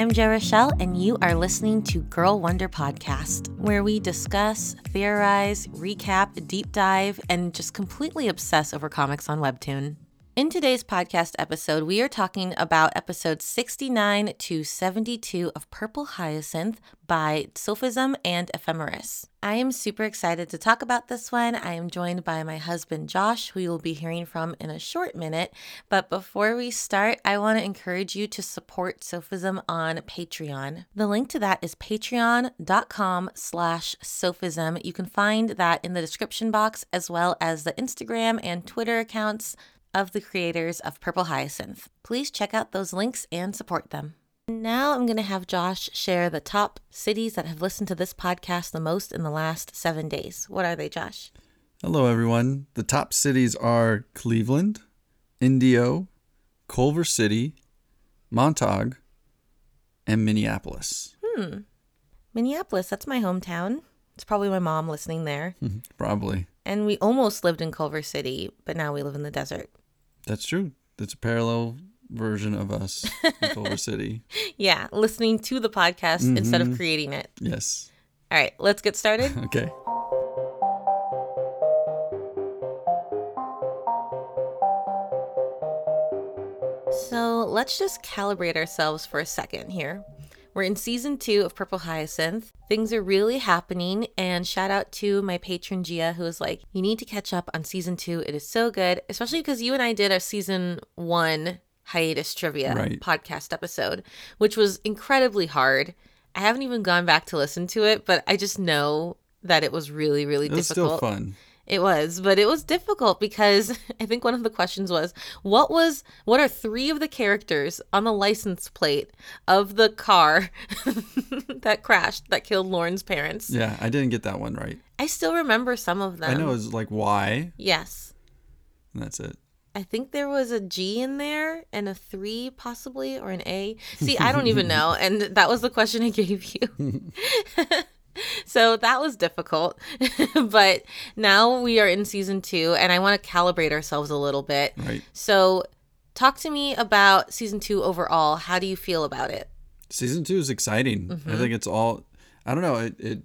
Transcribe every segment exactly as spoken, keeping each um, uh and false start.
I'm Jo Rochelle, and you are listening to Girl Wonder Podcast, where we discuss, theorize, recap, deep dive, and just completely obsess over comics on Webtoon. In today's podcast episode, we are talking about episodes sixty-nine to seventy-two of Purple Hyacinth by Sophism and Ephemeris. I am super excited to talk about this one. I am joined by my husband, Josh, who you'll be hearing from in a short minute. But before we start, I want to encourage you to support Sophism on Patreon. The link to that is patreon.com slash Sophism. You can find that in the description box, as well as the Instagram and Twitter accounts of the creators of Purple Hyacinth. Please check out those links and support them. Now I'm going to have Josh share the top cities that have listened to this podcast the most in the last seven days. What are they, Josh? Hello, everyone. The top cities are Cleveland, Indio, Culver City, Montauk, and Minneapolis. Hmm. Minneapolis, that's my hometown. It's probably my mom listening there. Probably. And we almost lived in Culver City, but now we live in the desert. That's true. That's a parallel version of us in Culver City. Yeah, listening to the podcast mm-hmm. instead of creating it. Yes. All right, let's get started. Okay. So let's just calibrate ourselves for a second here. We're in season two of Purple Hyacinth. Things are really happening, and shout out to my patron Gia, who was like, you need to catch up on season two. It is so good, especially because you and I did our season one hiatus trivia right. podcast episode, which was incredibly hard. I haven't even gone back to listen to it, but I just know that it was really, really it was difficult. Still fun. It was, but it was difficult because I think one of the questions was, what was, what are three of the characters on the license plate of the car that crashed, that killed Lauren's parents? Yeah, I didn't get that one right. I still remember some of them. I know, it was like Y. Yes. And that's it. I think there was a G in there and a three possibly, or an A. See, I don't even know. And that was the question I gave you. So that was difficult, but now we are in season two, and I want to calibrate ourselves a little bit. Right. So talk to me about season two overall. How do you feel about it? Season two is exciting. Mm-hmm. I think it's all, I don't know, it, it.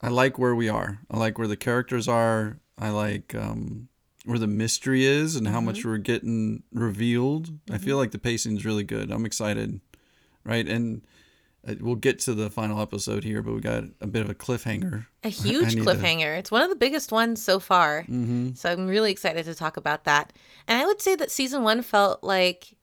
I like where we are. I like where the characters are. I like um, where the mystery is and how mm-hmm. much we're getting revealed. Mm-hmm. I feel like the pacing is really good. I'm excited, right? And we'll get to the final episode here, but we got a bit of a cliffhanger. A huge cliffhanger. To... It's one of the biggest ones so far. Mm-hmm. So I'm really excited to talk about that. And I would say that season one felt like,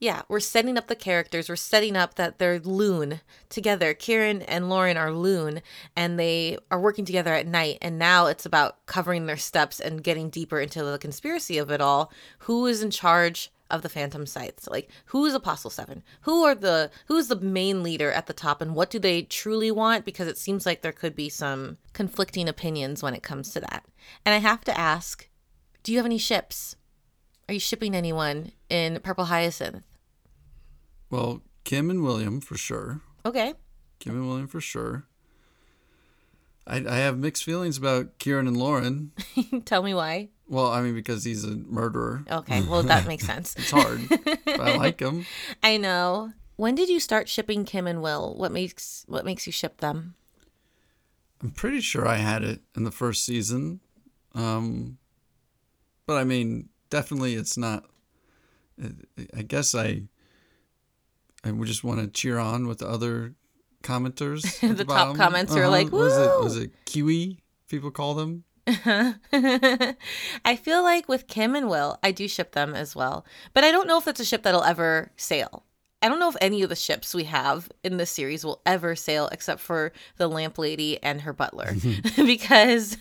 yeah, we're setting up the characters. We're setting up that they're Loon together. Kieran and Lauren are Loon, and they are working together at night. And now it's about covering their steps and getting deeper into the conspiracy of it all. Who is in charge of the Phantom Scythes? Like, who is Apostle Seven? Who are the who's the main leader at the top, and what do they truly want? Because it seems like there could be some conflicting opinions when it comes to that. And I have to ask, do you have any ships? Are you shipping anyone in Purple Hyacinth? Well, Kim and William for sure. Okay. Kim and William for sure. I, I have mixed feelings about Kieran and Lauren. Tell me why. Well, I mean, because he's a murderer. Okay, well, that makes sense. It's hard, but I like him. I know. When did you start shipping Kim and Will? What makes what makes you ship them? I'm pretty sure I had it in the first season. Um, but, I mean, definitely it's not... I guess I, I would just want to cheer on with the other commenters. the, the top comments uh-huh. are like, woo! Was it, was it Kiwi people call them? I feel like with Kim and Will, I do ship them as well. But I don't know if it's a ship that'll ever sail. I don't know if any of the ships we have in this series will ever sail, except for the lamp lady and her butler. because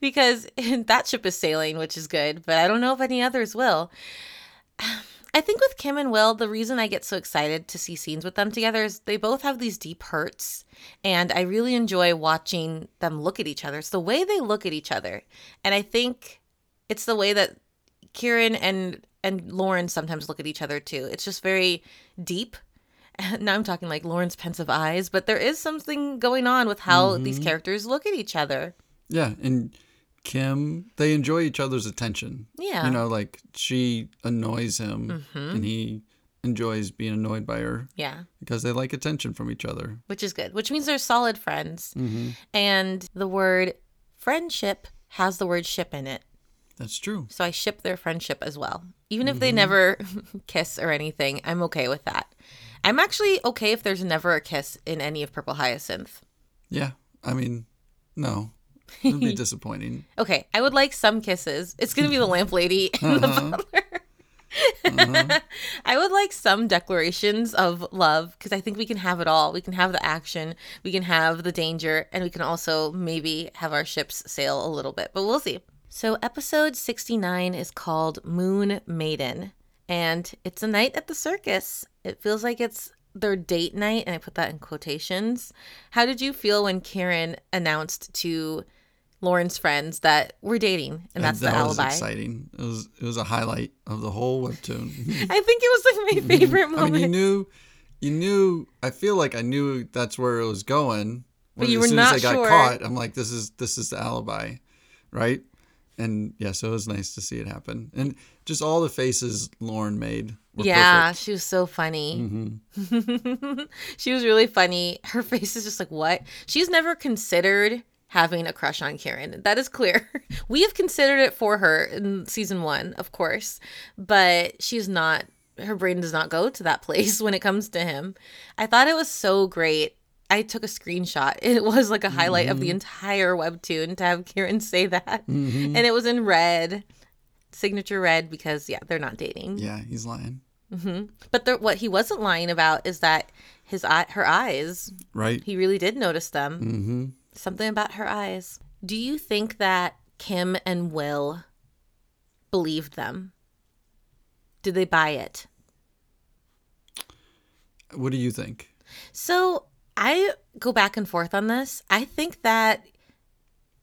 because that ship is sailing, which is good. But I don't know if any others will. I think with Kim and Will, the reason I get so excited to see scenes with them together is they both have these deep hurts, and I really enjoy watching them look at each other. It's the way they look at each other, and I think it's the way that Kieran and, and Lauren sometimes look at each other too. It's just very deep. Now I'm talking like Lauren's pensive eyes, but there is something going on with how mm-hmm. these characters look at each other. Yeah, and Kim, they enjoy each other's attention. Yeah. You know, like she annoys him mm-hmm. and he enjoys being annoyed by her. Yeah. Because they like attention from each other. Which is good. Which means they're solid friends. Mm-hmm. And the word friendship has the word ship in it. That's true. So I ship their friendship as well. Even mm-hmm. if they never kiss or anything, I'm okay with that. I'm actually okay if there's never a kiss in any of Purple Hyacinth. Yeah. I mean, no. It would be disappointing. Okay. I would like some kisses. It's going to be the lamplady and uh-huh. the butler. Uh-huh. I would like some declarations of love because I think we can have it all. We can have the action, we can have the danger, and we can also maybe have our ships sail a little bit, but we'll see. So episode sixty-nine is called Moon Maiden, and it's a night at the circus. It feels like it's their date night, and I put that in quotations. How did you feel when Kieran announced to Lauren's friends that we're dating, and that's and that the alibi? That was exciting. It was it was a highlight of the whole webtoon. I think it was like my favorite moment. I mean, you knew, you knew. I feel like I knew that's where it was going. But when, you were as soon not as I sure. got caught, I'm like, this is this is the alibi, right? And yeah, so it was nice to see it happen, and just all the faces Lauren made. Were yeah, perfect. She was so funny. Mm-hmm. She was really funny. Her face is just like what? She's never considered having a crush on Kieran. That is clear. We have considered it for her in season one, of course, but she's not, her brain does not go to that place when it comes to him. I thought it was so great. I took a screenshot. It was like a mm-hmm. highlight of the entire webtoon to have Kieran say that. Mm-hmm. And it was in red, signature red, because yeah, they're not dating. Yeah, he's lying. Mm-hmm. But there, what he wasn't lying about is that his eye, her eyes, right? He really did notice them. Mm-hmm. Something about her eyes. Do you think that Kim and Will believed them? Did they buy it? What do you think? So I go back and forth on this. I think that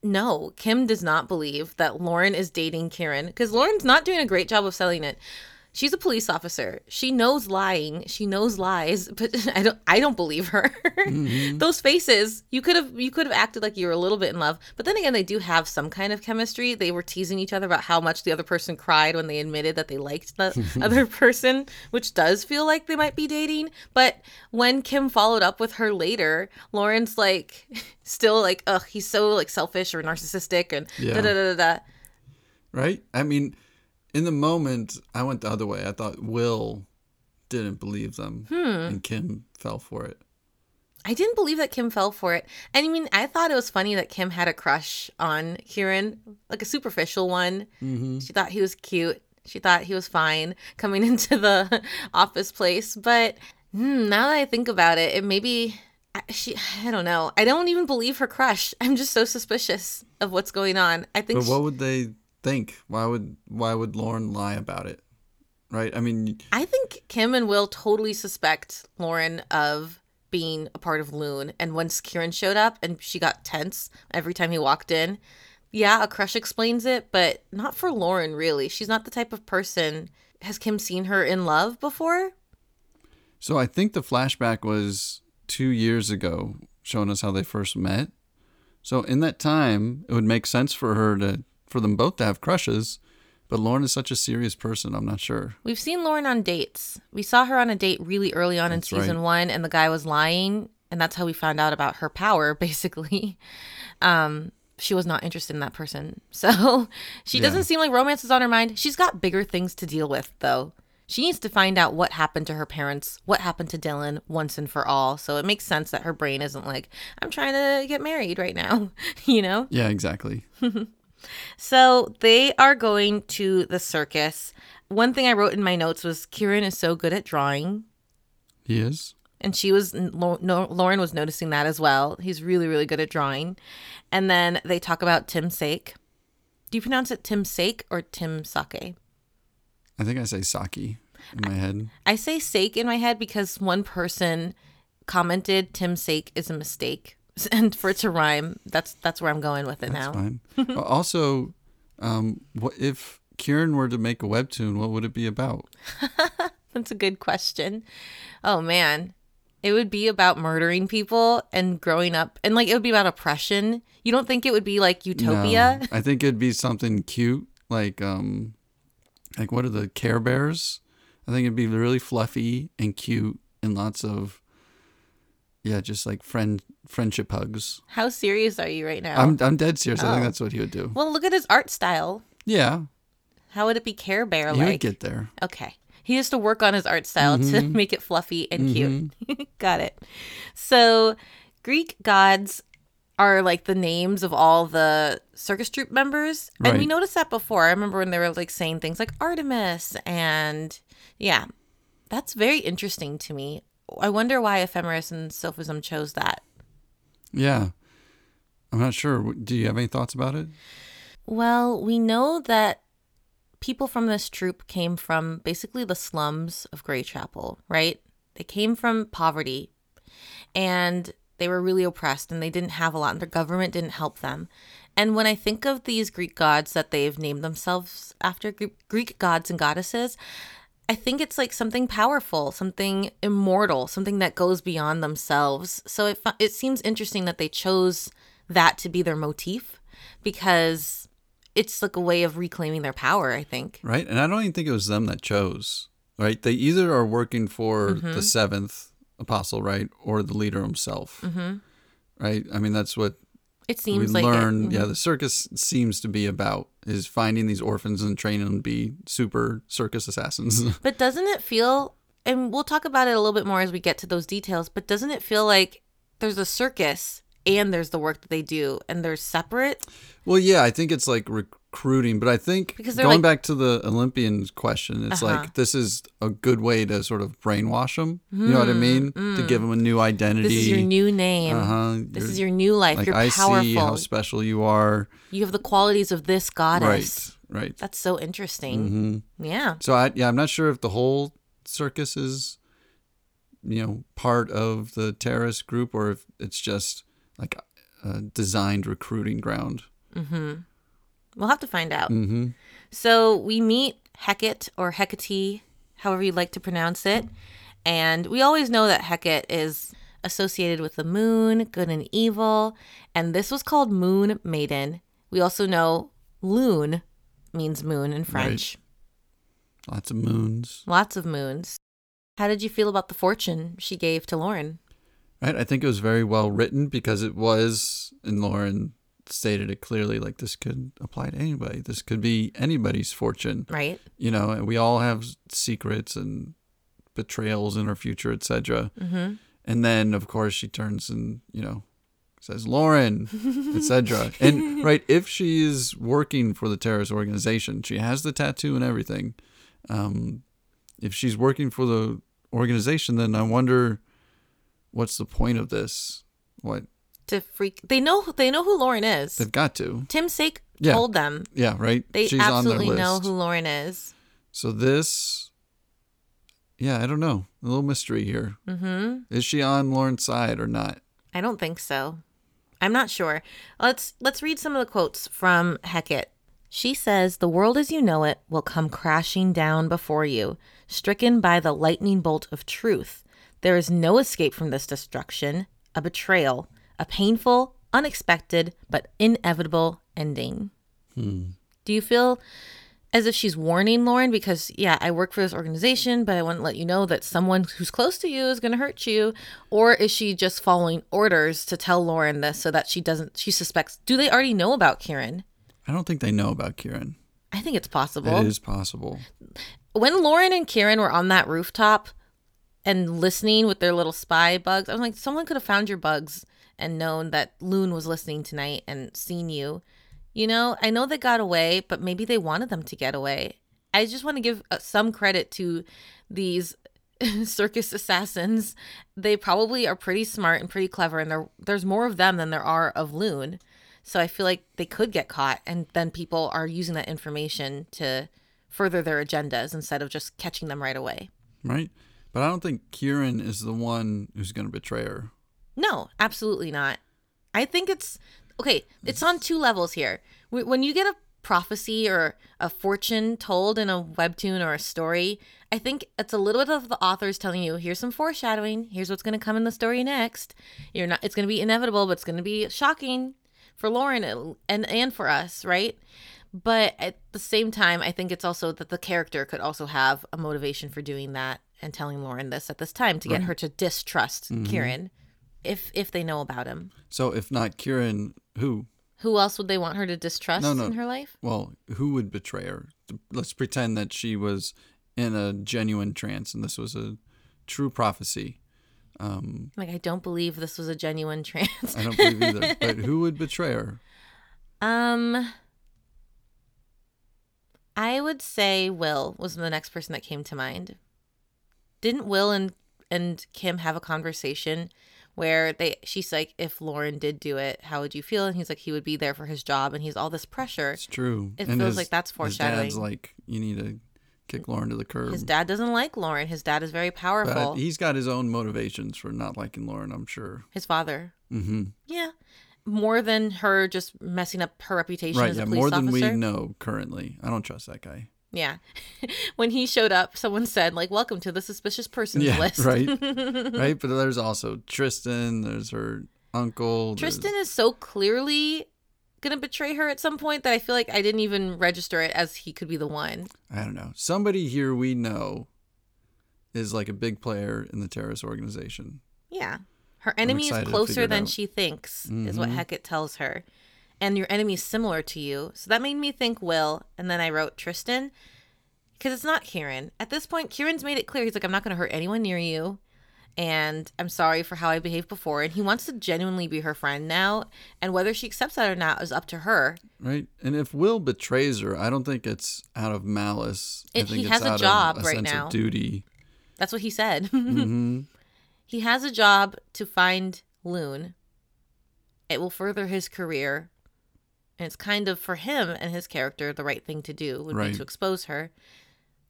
no, Kim does not believe that Lauren is dating Kieran because Lauren's not doing a great job of selling it. She's a police officer. She knows lying. She knows lies. But I don't. I don't believe her. Mm-hmm. Those faces. You could have. You could have acted like you were a little bit in love. But then again, they do have some kind of chemistry. They were teasing each other about how much the other person cried when they admitted that they liked the other person, which does feel like they might be dating. But when Kim followed up with her later, Lauren's like, still like, ugh, he's so like selfish or narcissistic and yeah. da da da da. Right. I mean. In the moment, I went the other way. I thought Will didn't believe them, hmm. and Kim fell for it. I didn't believe that Kim fell for it. And I mean, I thought it was funny that Kim had a crush on Kieran, like a superficial one. Mm-hmm. She thought he was cute. She thought he was fine coming into the office place. But hmm, now that I think about it, it maybe... She, I don't know. I don't even believe her crush. I'm just so suspicious of what's going on. I think. But what she, would they... think why would why would Lauren lie about it, right? I mean, I think Kim and Will totally suspect Lauren of being a part of Loon, and once Kieran showed up and she got tense every time he walked in, yeah, a crush explains it, but not for Lauren, really. She's not the type of person. Has Kim seen her in love before? So I think the flashback was two years ago showing us how they first met. So in that time, it would make sense for her to for them both to have crushes, but Lauren is such a serious person, I'm not sure. We've seen Lauren on dates. We saw her on a date really early on that's in season right. one, and the guy was lying, and that's how we found out about her power, basically. Um, she was not interested in that person. So she yeah. doesn't seem like romance is on her mind. She's got bigger things to deal with, though. She needs to find out what happened to her parents, what happened to Dylan once and for all. So it makes sense that her brain isn't like, I'm trying to get married right now, you know? Yeah, exactly. So they are going to the circus. One thing I wrote in my notes was Kieran is so good at drawing. He is. And she was, no, Lauren was noticing that as well. He's really, really good at drawing. And then they talk about Tim's Sake. Do you pronounce it Tim's Sake or Tim's Sake? I think I say sake in my head. I say sake in my head because one person commented Tim's Sake is a mistake. And for it to rhyme, that's that's where I'm going with it that's now. Fine. Also, um, what if Kieran were to make a webtoon, what would it be about? That's a good question. Oh, man. It would be about murdering people and growing up. And like it would be about oppression. You don't think it would be like Utopia? No, I think it'd be something cute. Like, um, like what are the Care Bears? I think it'd be really fluffy and cute and lots of, yeah, just like friend friendship hugs. How serious are you right now? I'm I'm dead serious. Oh. I think that's what he would do. Well, look at his art style. Yeah. How would it be Care Bear like? He would get there. Okay. He has to work on his art style mm-hmm. to make it fluffy and mm-hmm. cute. Got it. So Greek gods are like the names of all the circus troupe members. Right. And we noticed that before. I remember when they were like saying things like Artemis and yeah. That's very interesting to me. I wonder why Ephemeris and Sophism chose that. Yeah. I'm not sure. Do you have any thoughts about it? Well, we know that people from this troupe came from basically the slums of Grey Chapel, right? They came from poverty and they were really oppressed and they didn't have a lot and their government didn't help them. And when I think of these Greek gods that they've named themselves after, Greek gods and goddesses, I think it's like something powerful, something immortal, something that goes beyond themselves. So it it seems interesting that they chose that to be their motif because it's like a way of reclaiming their power, I think. Right. And I don't even think it was them that chose, right? They either are working for mm-hmm. the seventh apostle, right? Or the leader himself, mm-hmm. right? I mean, that's what it seems we like learn. It. Mm-hmm. Yeah, the circus seems to be about is finding these orphans and training them to be super circus assassins. But doesn't it feel, and we'll talk about it a little bit more as we get to those details, but doesn't it feel like there's a circus and there's the work that they do and they're separate? Well, yeah, I think it's like recruiting, but I think because going like, back to the Olympian question, it's uh-huh. like this is a good way to sort of brainwash them. Mm, you know what I mean? Mm. To give them a new identity. This is your new name. Uh-huh. This You're, is your new life. Like, You're I powerful. I see how special you are. You have the qualities of this goddess. Right, right. That's so interesting. Mm-hmm. Yeah. So I, yeah, I'm not sure if the whole circus is, you know, part of the terrorist group or if it's just like a designed recruiting ground. Mm-hmm. We'll have to find out. Mm-hmm. So we meet Hecate or Hecate, however you like to pronounce it. And we always know that Hecate is associated with the moon, good and evil. And this was called Moon Maiden. We also know Loon means moon in French. Right. Lots of moons. Lots of moons. How did you feel about the fortune she gave to Lauren? Right. I think it was very well written because it was, and Lauren stated it clearly, like this could apply to anybody. This could be anybody's fortune. Right. You know, and we all have secrets and betrayals in our future, et cetera. Mm-hmm. And then, of course, she turns and, you know, says, Lauren, et cetera. And, right, if she is working for the terrorist organization, she has the tattoo and everything. Um, if she's working for the organization, then I wonder, what's the point of this? What? To freak. They know They know who Lauren is. They've got to. Tim's Sake yeah. told them. Yeah, right? They She's absolutely on their list. Know who Lauren is. So this, yeah, I don't know. A little mystery here. Mm-hmm. Is she on Lauren's side or not? I don't think so. I'm not sure. Let's Let's read some of the quotes from Hecate. She says, "The world as you know it will come crashing down before you, stricken by the lightning bolt of truth. There is no escape from this destruction, a betrayal, a painful, unexpected, but inevitable ending." Hmm. Do you feel as if she's warning Lauren? Because, yeah, I work for this organization, but I want to let you know that someone who's close to you is going to hurt you. Or is she just following orders to tell Lauren this so that she doesn't, she suspects, do they already know about Kieran? I don't think they know about Kieran. I think it's possible. It is possible. When Lauren and Kieran were on that rooftop and listening with their little spy bugs, I was like, someone could have found your bugs and known that Loon was listening tonight and seen you. You know, I know they got away, but maybe they wanted them to get away. I just want to give some credit to these circus assassins. They probably are pretty smart and pretty clever, and there's more of them than there are of Loon. So I feel like they could get caught, and then people are using that information to further their agendas instead of just catching them right away. Right. But I don't think Kieran is the one who's going to betray her. No, absolutely not. I think it's, okay, it's on two levels here. When you get a prophecy or a fortune told in a webtoon or a story, I think it's a little bit of the author's telling you, here's some foreshadowing, here's what's going to come in the story next. You're not. It's going to be inevitable, but it's going to be shocking for Lauren and, and for us, right? But at the same time, I think it's also that the character could also have a motivation for doing that and telling Lauren this at this time to get right. her to distrust mm-hmm. Kieran if if they know about him. So if not Kieran, who? Who else would they want her to distrust no, no. in her life? Well, who would betray her? Let's pretend that she was in a genuine trance and this was a true prophecy. Um, like, I don't believe this was a genuine trance. I don't believe either. But who would betray her? Um... I would say Will was the next person that came to mind. Didn't Will and, and Kim have a conversation where they she's like, if Lauren did do it, how would you feel? And he's like, he would be there for his job, and he's all this pressure. It's true. It and feels his, like that's foreshadowing. His dad's like, you need to kick Lauren to the curb. His dad doesn't like Lauren. His dad is very powerful. But he's got his own motivations for not liking Lauren, I'm sure. His father. Mm-hmm. Yeah. More than her just messing up her reputation right, as a yeah, police officer. Right, more than we know currently. I don't trust that guy. Yeah. When he showed up, someone said, like, welcome to the suspicious persons yeah, list. Right. Right. But there's also Tristan. There's her uncle. Tristan there's... is so clearly going to betray her at some point that I feel like I didn't even register it as he could be the one. I don't know. Somebody here we know is like a big player in the terrorist organization. Yeah. Her enemy is closer than out. she thinks, mm-hmm. is what Hecate tells her. And your enemy is similar to you. So that made me think Will. And then I wrote Tristan. Because it's not Kieran. At this point, Kieran's made it clear. He's like, I'm not going to hurt anyone near you. And I'm sorry for how I behaved before. And he wants to genuinely be her friend now. And whether she accepts that or not is up to her. Right. And if Will betrays her, I don't think it's out of malice. It, I think he has it's a out job of a right sense now. Of duty. That's what he said. Mm-hmm. He has a job to find Loon. It will further his career. And it's kind of, for him and his character, the right thing to do would right. be to expose her.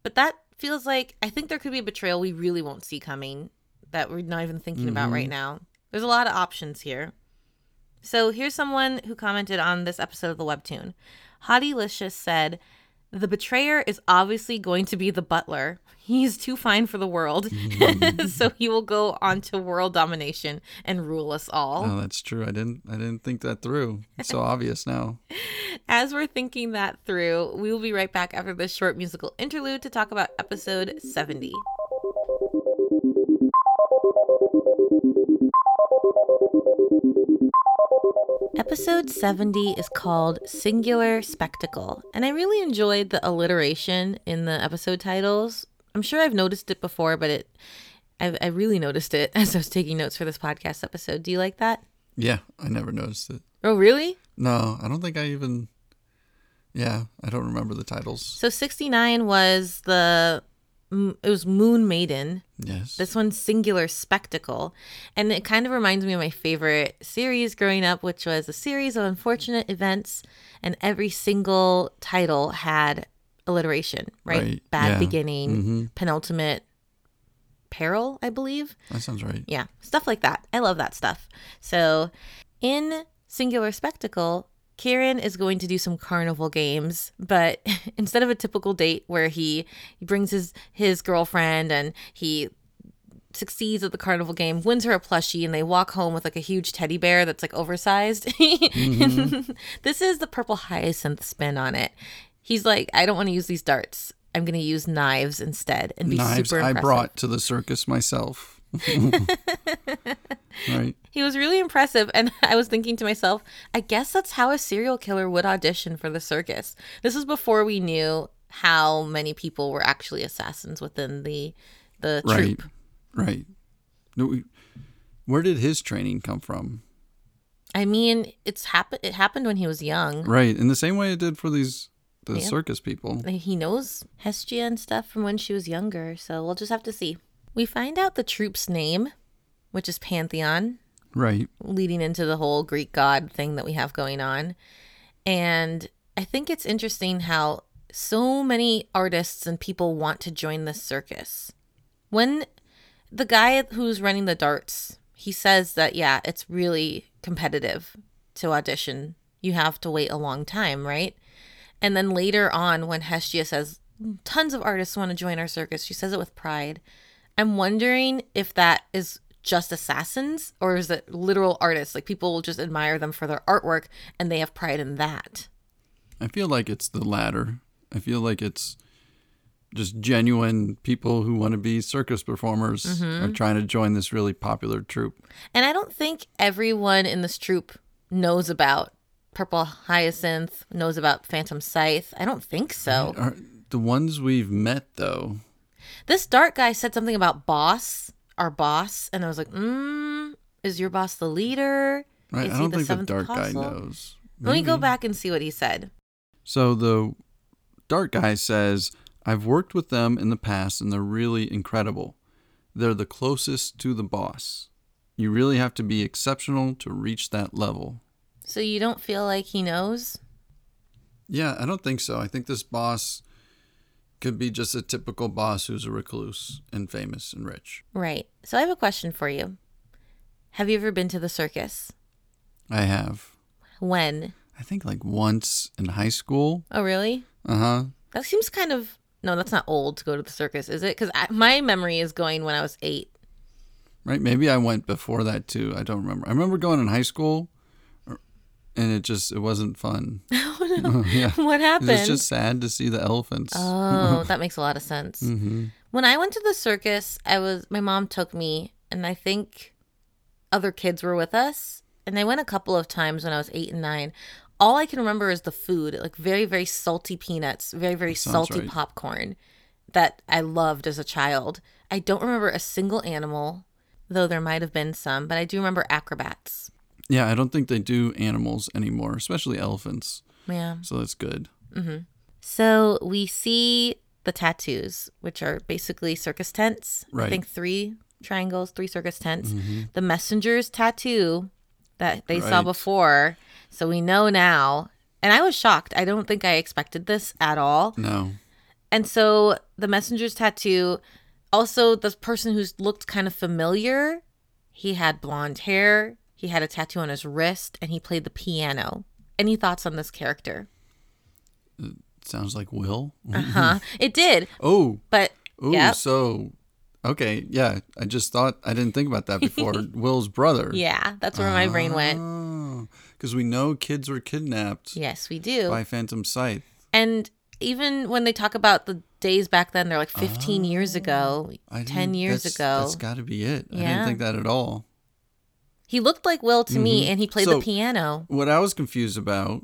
But that feels like, I think there could be a betrayal we really won't see coming that we're not even thinking mm-hmm. about right now. There's a lot of options here. So here's someone who commented on this episode of the Webtoon. Hottie-licious said, the betrayer is obviously going to be the butler. He's too fine for the world. So he will go on to world domination and rule us all. Oh, that's true. I didn't I didn't think that through. It's so obvious now. As we're thinking that through, we will be right back after this short musical interlude to talk about episode seventy. Episode seventy is called Singular Spectacle, and I really enjoyed the alliteration in the episode titles. I'm sure I've noticed it before, but it I've, I really noticed it as I was taking notes for this podcast episode. Do you like that? Yeah, I never noticed it. Oh, really? No, I don't think I even, yeah, I don't remember the titles. So sixty-nine was the... It was Moon Maiden. Yes. This one's Singular Spectacle. And it kind of reminds me of my favorite series growing up, which was a series of unfortunate events. And every single title had alliteration, right? right. Bad yeah. beginning, mm-hmm. penultimate peril, I believe. That sounds right. Yeah. Stuff like that. I love that stuff. So in Singular Spectacle, Kieran is going to do some carnival games, but instead of a typical date where he, he brings his, his girlfriend and he succeeds at the carnival game, wins her a plushie, and they walk home with like a huge teddy bear that's like oversized. Mm-hmm. This is the Purple Hyacinth spin on it. He's like, I don't want to use these darts. I'm going to use knives instead and be knives super impressive. I brought to the circus myself. Right. He was really impressive, and I was thinking to myself, I guess that's how a serial killer would audition for the circus. This was before we knew how many people were actually assassins within the the troop. Right. Right. Where did his training come from? I mean, it's happened. It happened when he was young. Right. In the same way it did for these. The yeah. circus people. He knows Hestia and stuff from when she was younger, so we'll just have to see. We find out the troop's name, which is Pantheon. Right. Leading into the whole Greek god thing that we have going on. And I think it's interesting how so many artists and people want to join this circus. When the guy who's running the darts, he says that, yeah, it's really competitive to audition. You have to wait a long time, right? And then later on when Hestia says, tons of artists want to join our circus, she says it with pride. I'm wondering if that is just assassins or is it literal artists? Like people will just admire them for their artwork and they have pride in that. I feel like it's the latter. I feel like it's just genuine people who want to be circus performers mm-hmm. are trying to join this really popular troupe. And I don't think everyone in this troupe knows about Purple Hyacinth, knows about Phantom Scythe. I don't think so. Are the ones we've met, though. This dark guy said something about boss, our boss, and I was like, mm, is your boss the leader? Right, is I don't he the think the dark apostle? Guy knows. Maybe. Let me go back and see what he said. So the dark guy says, I've worked with them in the past, and they're really incredible. They're the closest to the boss. You really have to be exceptional to reach that level. So you don't feel like he knows? Yeah, I don't think so. I think this boss could be just a typical boss who's a recluse and famous and rich. Right. So I have a question for you. Have you ever been to the circus? I have. When? I think like once in high school. Oh, really? Uh-huh. That seems kind of... No, that's not old to go to the circus, is it? Because my memory is going when I was eight. Right. Maybe I went before that, too. I don't remember. I remember going in high school, and it just it wasn't fun. Oh, no. Yeah. What happened? It's just sad to see the elephants. Oh, that makes a lot of sense. Mm-hmm. When I went to the circus, I was my mom took me, and I think other kids were with us. And I went a couple of times when I was eight and nine. All I can remember is the food, like very, very salty peanuts, very, very salty right. popcorn that I loved as a child. I don't remember a single animal, though there might have been some, but I do remember acrobats. Yeah, I don't think they do animals anymore, especially elephants. Yeah. So that's good. Mm-hmm. So we see the tattoos, which are basically circus tents. Right. I think three triangles, three circus tents. Mm-hmm. The messenger's tattoo that they right. saw before, so we know now. And I was shocked. I don't think I expected this at all. No. And so the messenger's tattoo, also this person who's looked kind of familiar, he had blonde hair, he had a tattoo on his wrist, and he played the piano. Any thoughts on this character? It sounds like Will. Uh-huh. It did. Oh. But, oh, yep. so... Okay, yeah. I just thought, I didn't think about that before. Will's brother. Yeah, that's where my uh, brain went. Because we know kids were kidnapped. Yes, we do. By Phantom Scythe. And even when they talk about the days back then, they're like fifteen oh, years ago, ten years that's, ago. That's got to be it. Yeah. I didn't think that at all. He looked like Will to mm-hmm. me, and he played so, the piano. What I was confused about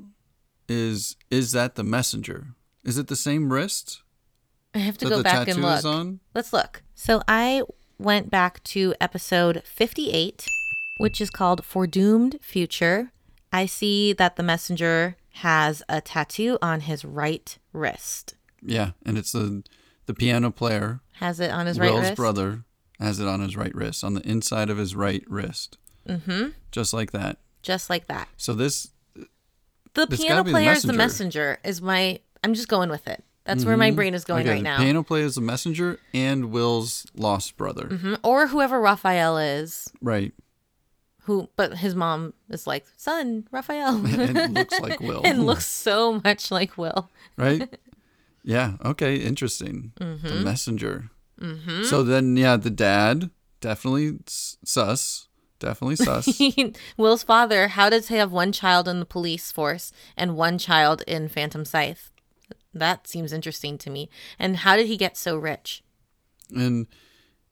is, is that the messenger? Is it the same wrist? I have to so go back and look. On? Let's look. So I went back to episode fifty-eight, which is called Foredoomed Future. I see that the messenger has a tattoo on his right wrist. Yeah, and it's the the piano player. Has it on his right Will's wrist? Will's brother has it on his right wrist, on the inside of his right wrist. Mm-hmm. Just like that. Just like that. So this... The this piano player is the messenger is my... I'm just going with it. That's mm-hmm. where my brain is going okay, right now. Piano player is the messenger and Will's lost brother. Mm-hmm. Or whoever Raphael is. Right. Who? But his mom is like, son, Raphael. And looks like Will. And looks so much like Will. Right? Yeah. Okay. Interesting. Mm-hmm. The messenger. Mm-hmm. So then, yeah, the dad, definitely sus. Definitely sus. Will's father, how does he have one child in the police force and one child in Phantom Scythe? That seems interesting to me. And how did he get so rich? And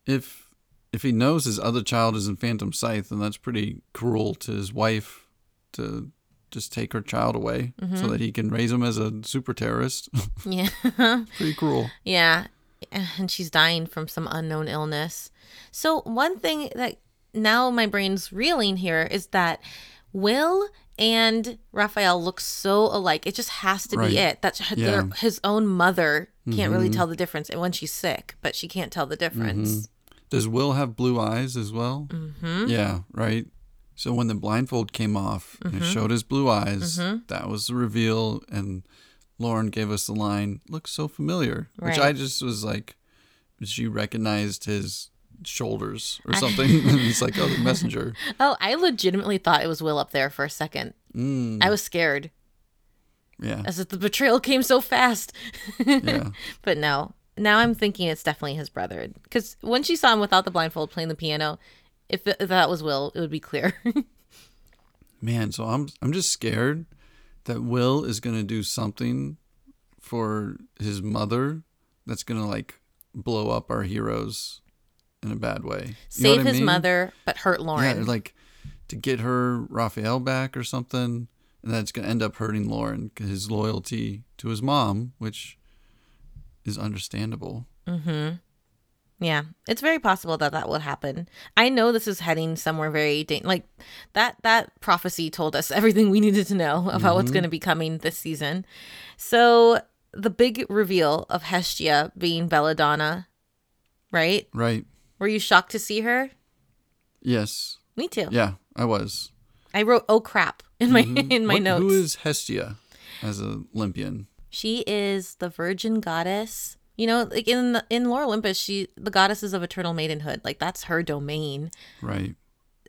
if if he knows his other child is in Phantom Scythe, then that's pretty cruel to his wife to just take her child away mm-hmm. so that he can raise him as a super terrorist. Yeah. Pretty cruel. Yeah. And she's dying from some unknown illness. So one thing that now my brain's reeling here is that Will... and Raphael looks so alike. It just has to right. be it. That's her, yeah. their, his own mother can't mm-hmm. really tell the difference. And when she's sick, but she can't tell the difference. Mm-hmm. Does Will have blue eyes as well? Mm-hmm. Yeah, right. So when the blindfold came off mm-hmm. and it showed his blue eyes, mm-hmm. that was the reveal. And Lauren gave us the line, looks so familiar. Right. Which I just was like, she recognized his... shoulders or something. It's like, oh, the messenger. Oh, I legitimately thought it was Will up there for a second. Mm. I was scared. Yeah. As if the betrayal came so fast. Yeah. But no, now I'm thinking it's definitely his brother. Because when she saw him without the blindfold playing the piano, if, it, if that was Will, it would be clear. Man, so I'm I'm just scared that Will is going to do something for his mother that's going to like blow up our heroes in a bad way. Save you know his I mean? mother, but hurt Lauren. Yeah, like to get her Raphael back or something. And that's going to end up hurting Lauren, his loyalty to his mom, which is understandable. Mm-hmm. Yeah, it's very possible that that will happen. I know this is heading somewhere very da- like that. That prophecy told us everything we needed to know about mm-hmm. what's going to be coming this season. So the big reveal of Hestia being Belladonna, right? Right. Were you shocked to see her? Yes. Me too. Yeah, I was. I wrote "oh crap" in my mm-hmm. in my what, notes. Who is Hestia as an Olympian? She is the virgin goddess. You know, like in the, in Lore Olympus, she the goddesses of eternal maidenhood, like that's her domain, right?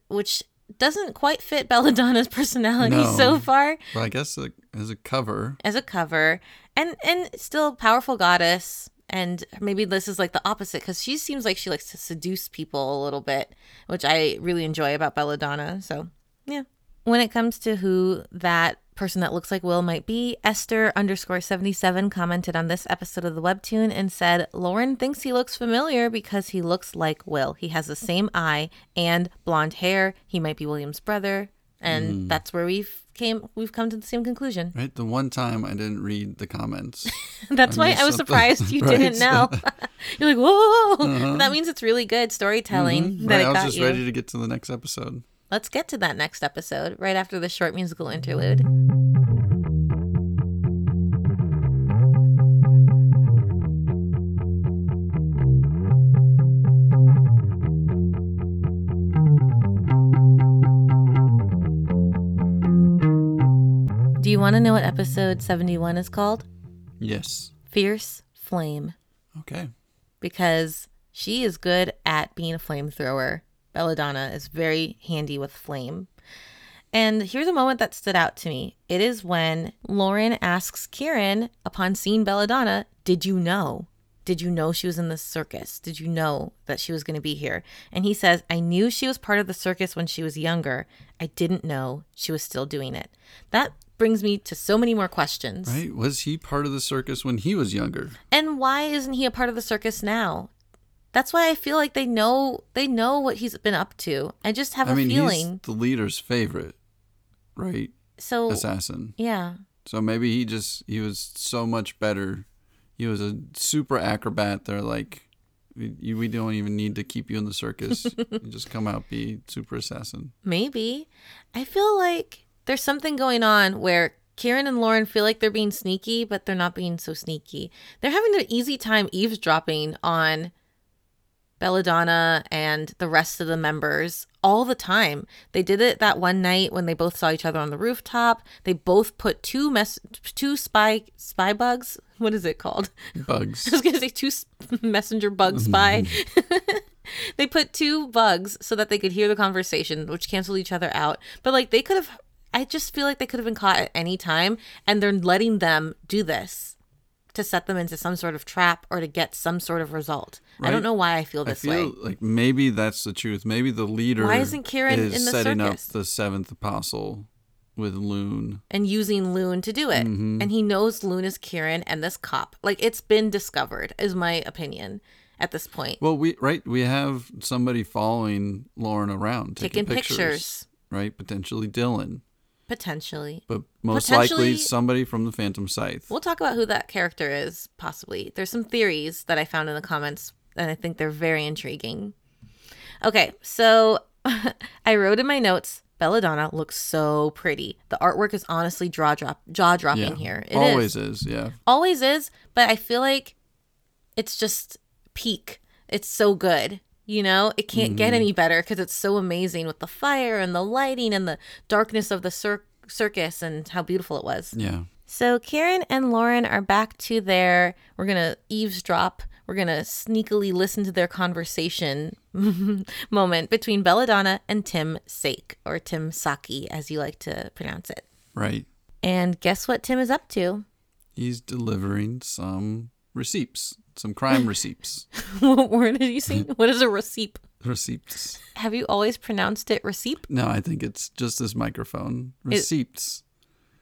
Which doesn't quite fit Belladonna's personality no, so far. But I guess a, as a cover, as a cover, and and still powerful goddess, and maybe this is like the opposite because she seems like she likes to seduce people a little bit, which I really enjoy about Belladonna. So yeah, when it comes to who that person that looks like Will might be, Esther underscore seventy-seven commented on this episode of the Webtoon and said, Lauren thinks he looks familiar because he looks like Will. He has the same eye and blonde hair. He might be William's brother. And mm. that's where we've came. We've come to the same conclusion. Right. The one time I didn't read the comments. That's I why I was something. surprised you right? didn't know. You're like, whoa, uh-huh. that means it's really good storytelling. Mm-hmm. That right, it I was just you. ready to get to the next episode. Let's get to that next episode right after the short musical interlude. Do you want to know what episode seventy-one is called? Yes. Fierce Flame. Okay. Because she is good at being a flamethrower. Belladonna is very handy with flame. And here's a moment that stood out to me. It is when Lauren asks Kieran, upon seeing Belladonna, did you know? Did you know she was in the circus? Did you know that she was going to be here? And he says, I knew she was part of the circus when she was younger. I didn't know she was still doing it. That brings me to so many more questions. Right? Was he part of the circus when he was younger? And why isn't he a part of the circus now? That's why I feel like they know they know what he's been up to. I just have I a mean, feeling. He's the leader's favorite, right? So assassin. Yeah. So maybe he just he was so much better. He was a super acrobat. They're like, we, we don't even need to keep you in the circus. You just come out, be super assassin. Maybe. I feel like there's something going on where Kieran and Lauren feel like they're being sneaky, but they're not being so sneaky. They're having an easy time eavesdropping on Belladonna and the rest of the members all the time. They did it that one night when they both saw each other on the rooftop. They both put two mess two spy spy bugs. What is it called? Bugs. I was gonna say two messenger bug spy. They put two bugs so that they could hear the conversation, which canceled each other out. But like they could have, I just feel like they could have been caught at any time, and they're letting them do this to set them into some sort of trap or to get some sort of result. Right? I don't know why I feel this way. I feel way. like maybe that's the truth. Maybe the leader why isn't Kieran is in the setting circus? Up the seventh apostle with Loon. And using Loon to do it. Mm-hmm. And he knows Loon is Kieran and this cop. Like, it's been discovered, is my opinion at this point. Well, we right, we have somebody following Lauren around. Taking, taking pictures, pictures. Right? Potentially Dylan. Potentially. But most Potentially, likely somebody from the Phantom Scythe. We'll talk about who that character is, possibly. There's some theories that I found in the comments, and I think they're very intriguing. Okay, so I wrote in my notes, Belladonna looks so pretty. The artwork is honestly jaw-drop- jaw-dropping yeah, here. It always is. is, yeah. Always is, but I feel like it's just peak. It's so good. You know, it can't mm-hmm. get any better because it's so amazing with the fire and the lighting and the darkness of the cir- circus and how beautiful it was. Yeah. So Kieran and Lauren are back to their, we're going to eavesdrop, we're going to sneakily listen to their conversation moment between Belladonna and Tim's Sake, or Tim Sake, as you like to pronounce it. Right. And guess what Tim is up to? He's delivering some receipts. Some crime receipts. What word did you say? What is a receipt? Receipts. Have you always pronounced it receipt? No, I think it's just this microphone. Receipts.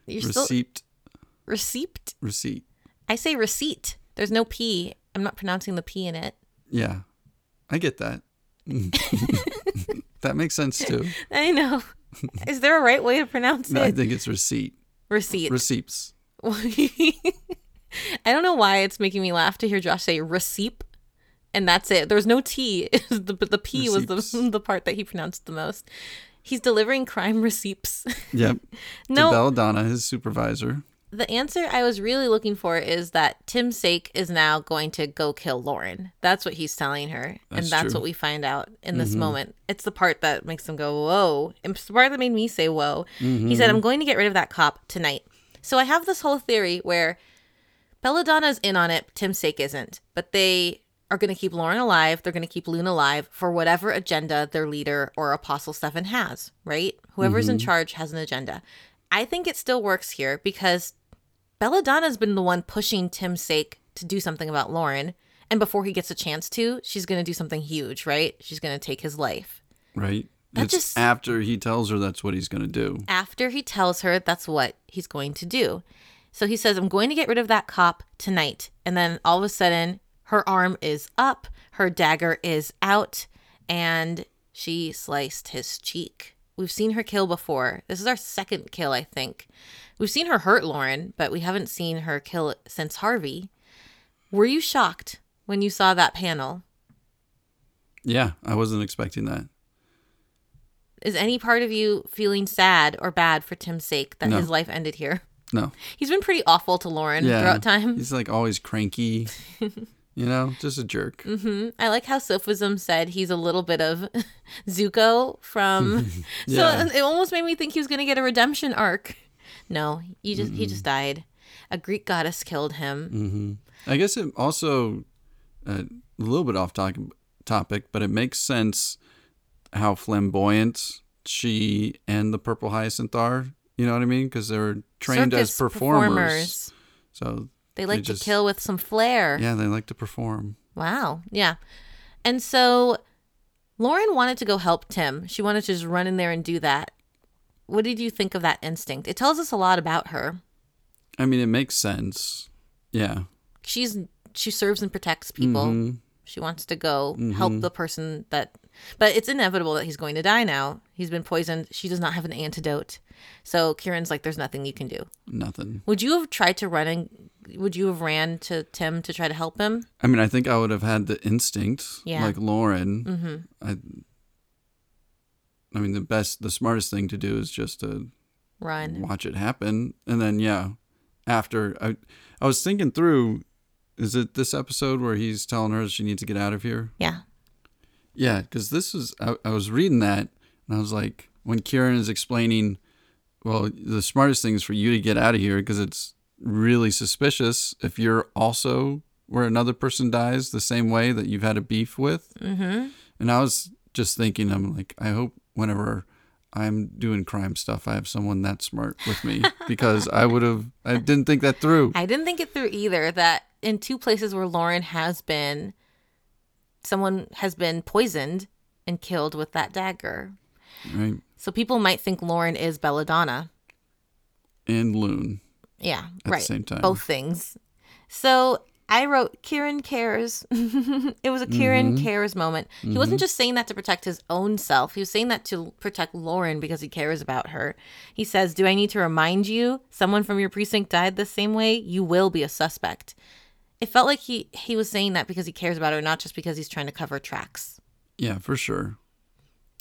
You're receipt. Still... Receipt? Receipt. I say receipt. There's no P. I'm not pronouncing the P in it. Yeah. I get that. That makes sense, too. I know. Is there a right way to pronounce no, it? I think it's receipt. Receipt. Receipts. I don't know why it's making me laugh to hear Josh say receipt, and that's it. There's no T. the, the P receipts. was the, the part that he pronounced the most. He's delivering crime receipts. Yep. No. To Belladonna, his supervisor. The answer I was really looking for is that Tim's Sake is now going to go kill Lauren. That's what he's telling her. That's and that's true. What we find out in this mm-hmm. moment. It's the part that makes him go, whoa. It's the part that made me say, whoa. Mm-hmm. He said, I'm going to get rid of that cop tonight. So I have this whole theory where Belladonna's in on it. Tim's Sake isn't. But they are going to keep Lauren alive. They're going to keep Loon alive for whatever agenda their leader or Apostle Seven has, right? Whoever's mm-hmm. in charge has an agenda. I think it still works here because Belladonna's been the one pushing Tim's Sake to do something about Lauren. And before he gets a chance to, she's going to do something huge, right? She's going to take his life. Right. That it's just, after he tells her that's what he's going to do. After he tells her that's what he's going to do. So he says, I'm going to get rid of that cop tonight. And then all of a sudden, her arm is up. Her dagger is out. And she sliced his cheek. We've seen her kill before. This is our second kill, I think. We've seen her hurt Lauren, but we haven't seen her kill since Harvey. Were you shocked when you saw that panel? Yeah, I wasn't expecting that. Is any part of you feeling sad or bad for Tim's Sake that no. his life ended here? No. He's been pretty awful to Lauren yeah, throughout time. He's like always cranky, you know, just a jerk. Mm-hmm. I like how Sophism said he's a little bit of Zuko from... yeah. So it almost made me think he was going to get a redemption arc. No, he just mm-hmm. he just died. A Greek goddess killed him. Mm-hmm. I guess it also, uh, a little bit off to- topic, but it makes sense how flamboyant she and the Purple Hyacinth are. You know what I mean? Because they're trained Circus as performers. performers. So they like they to just, kill with some flair. Yeah, they like to perform. Wow. Yeah. And so Lauren wanted to go help Tim. She wanted to just run in there and do that. What did you think of that instinct? It tells us a lot about her. I mean, it makes sense. Yeah. She's she serves and protects people. Mm-hmm. She wants to go mm-hmm. help the person that... But it's inevitable that he's going to die now. He's been poisoned. She does not have an antidote. So Kieran's like, there's nothing you can do. Nothing. Would you have tried to run and... Would you have ran to Tim to try to help him? I mean, I think I would have had the instinct. Yeah. Like Lauren. Mm-hmm. I... I mean, the best, the smartest thing to do is just to run, watch it happen. And then, yeah, after I, I was thinking through, is it this episode where he's telling her she needs to get out of here? Yeah. Yeah. Cause this is, I, I was reading that and I was like, when Kieran is explaining, well, the smartest thing is for you to get out of here. Cause it's really suspicious if you're also where another person dies the same way that you've had a beef with. Mm-hmm. And I was just thinking, I'm like, I hope, whenever I'm doing crime stuff, I have someone that smart with me because I would have, I didn't think that through. I didn't think it through either, that in two places where Lauren has been, someone has been poisoned and killed with that dagger. Right. So people might think Lauren is Belladonna. And Loon. Yeah, at right. At the same time. Both things. So I wrote, Kieran cares. It was a Kieran mm-hmm. cares moment. He mm-hmm. wasn't just saying that to protect his own self. He was saying that to protect Lauren because he cares about her. He says, do I need to remind you someone from your precinct died the same way? You will be a suspect. It felt like he, he was saying that because he cares about her, not just because he's trying to cover tracks. Yeah, for sure.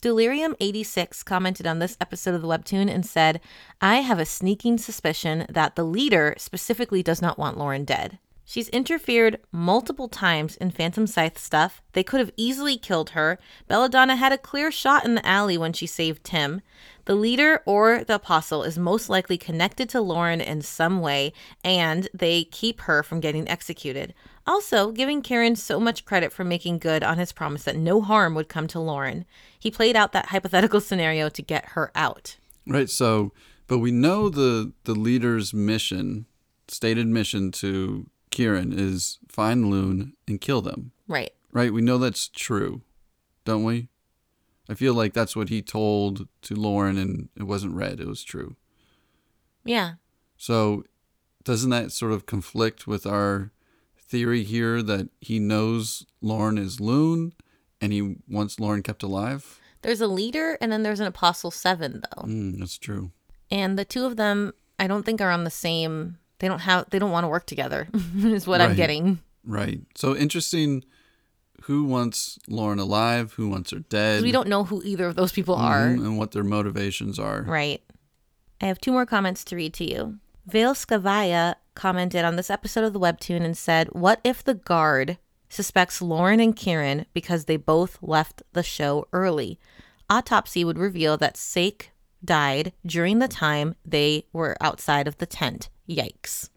Delirium eighty-six commented on this episode of the Webtoon and said, I have a sneaking suspicion that the leader specifically does not want Lauren dead. She's interfered multiple times in Phantom Scythe stuff. They could have easily killed her. Belladonna had a clear shot in the alley when she saved Tim. The leader or the apostle is most likely connected to Lauren in some way, and they keep her from getting executed. Also, giving Kieran so much credit for making good on his promise that no harm would come to Lauren. He played out that hypothetical scenario to get her out. Right, so, but we know the, the leader's mission, stated mission to... Kieran is find Loon and kill them. Right. Right. We know that's true, don't we? I feel like that's what he told to Lauren and it wasn't read. It was true. Yeah. So doesn't that sort of conflict with our theory here that he knows Lauren is Loon and he wants Lauren kept alive? There's a leader and then there's an Apostle Seven, though. Mm, that's true. And the two of them, I don't think are on the same. They don't have. They don't want to work together is what right. I'm getting. Right. So interesting. Who wants Lauren alive? Who wants her dead? We don't know who either of those people mm-hmm. are. And what their motivations are. Right. I have two more comments to read to you. Vale Scavaya commented on this episode of the Webtoon and said, what if the guard suspects Lauren and Kieran because they both left the show early? Autopsy would reveal that Sake died during the time they were outside of the tent. Yikes.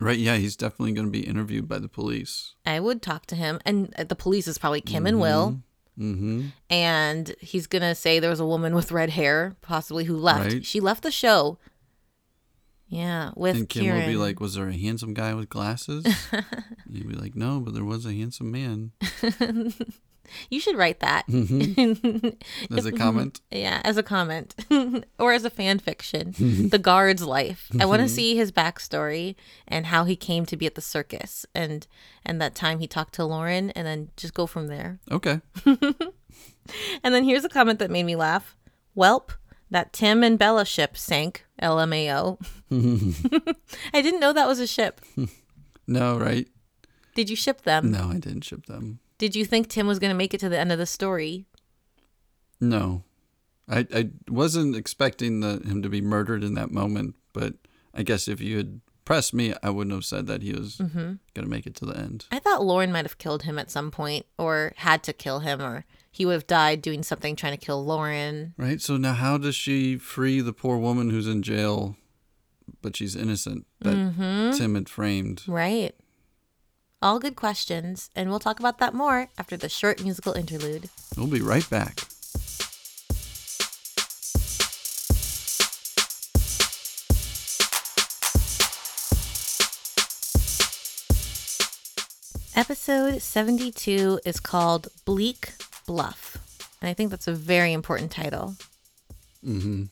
Right, yeah, he's definitely going to be interviewed by the police. I would talk to him, and the police is probably Kim mm-hmm. and Will, mm-hmm. and he's going to say there was a woman with red hair, possibly, who left. Right. She left the show, yeah, with and Kim Kieran. Will be like, was there a handsome guy with glasses? You'd be like, no, but there was a handsome man. You should write that. Mm-hmm. As a comment? Yeah, as a comment. Or as a fan fiction. The guard's life. I want to see his backstory and how he came to be at the circus and and that time he talked to Lauren and then just go from there. Okay. And then here's a comment that made me laugh. Welp, that Tim and Bella ship sank. L M A O. I didn't know that was a ship. No, right? Did you ship them? No, I didn't ship them. Did you think Tim was going to make it to the end of the story? No. I I wasn't expecting the, him to be murdered in that moment, but I guess if you had pressed me, I wouldn't have said that he was mm-hmm. going to make it to the end. I thought Lauren might have killed him at some point or had to kill him or he would have died doing something trying to kill Lauren. Right. So now how does she free the poor woman who's in jail, but she's innocent that mm-hmm. Tim had framed? Right. All good questions, and we'll talk about that more after the short musical interlude. We'll be right back. Episode seventy-two is called Bleak Bluff, and I think that's a very important title. Mm-hmm.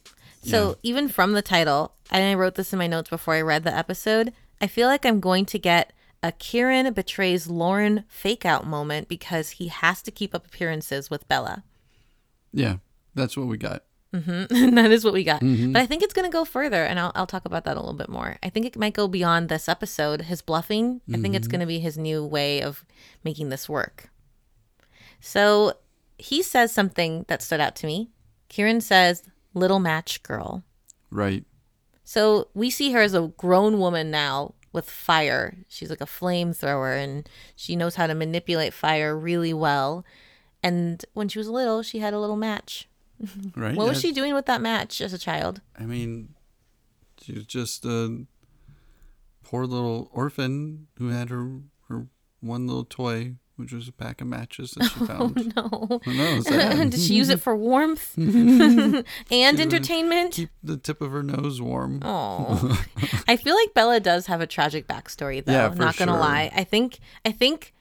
So yeah. Even from the title, and I wrote this in my notes before I read the episode, I feel like I'm going to get a Kieran betrays Lauren fake-out moment because he has to keep up appearances with Bella. Yeah, that's what we got. Mm-hmm. That is what we got. Mm-hmm. But I think it's going to go further, and I'll, I'll talk about that a little bit more. I think it might go beyond this episode, his bluffing. Mm-hmm. I think it's going to be his new way of making this work. So he says something that stood out to me. Kieran says, little match girl. Right. So we see her as a grown woman now, with fire. She's like a flamethrower and she knows how to manipulate fire really well. And when she was little, she had a little match. Right. What yeah. was she doing with that match as a child? I mean, she was just a poor little orphan who had her, her one little toy, which was a pack of matches that she found. Oh, no. Who knows? Did she use it for warmth and it entertainment? Keep the tip of her nose warm. Oh, I feel like Bella does have a tragic backstory, though. Yeah, for not gonna sure. lie. I think I think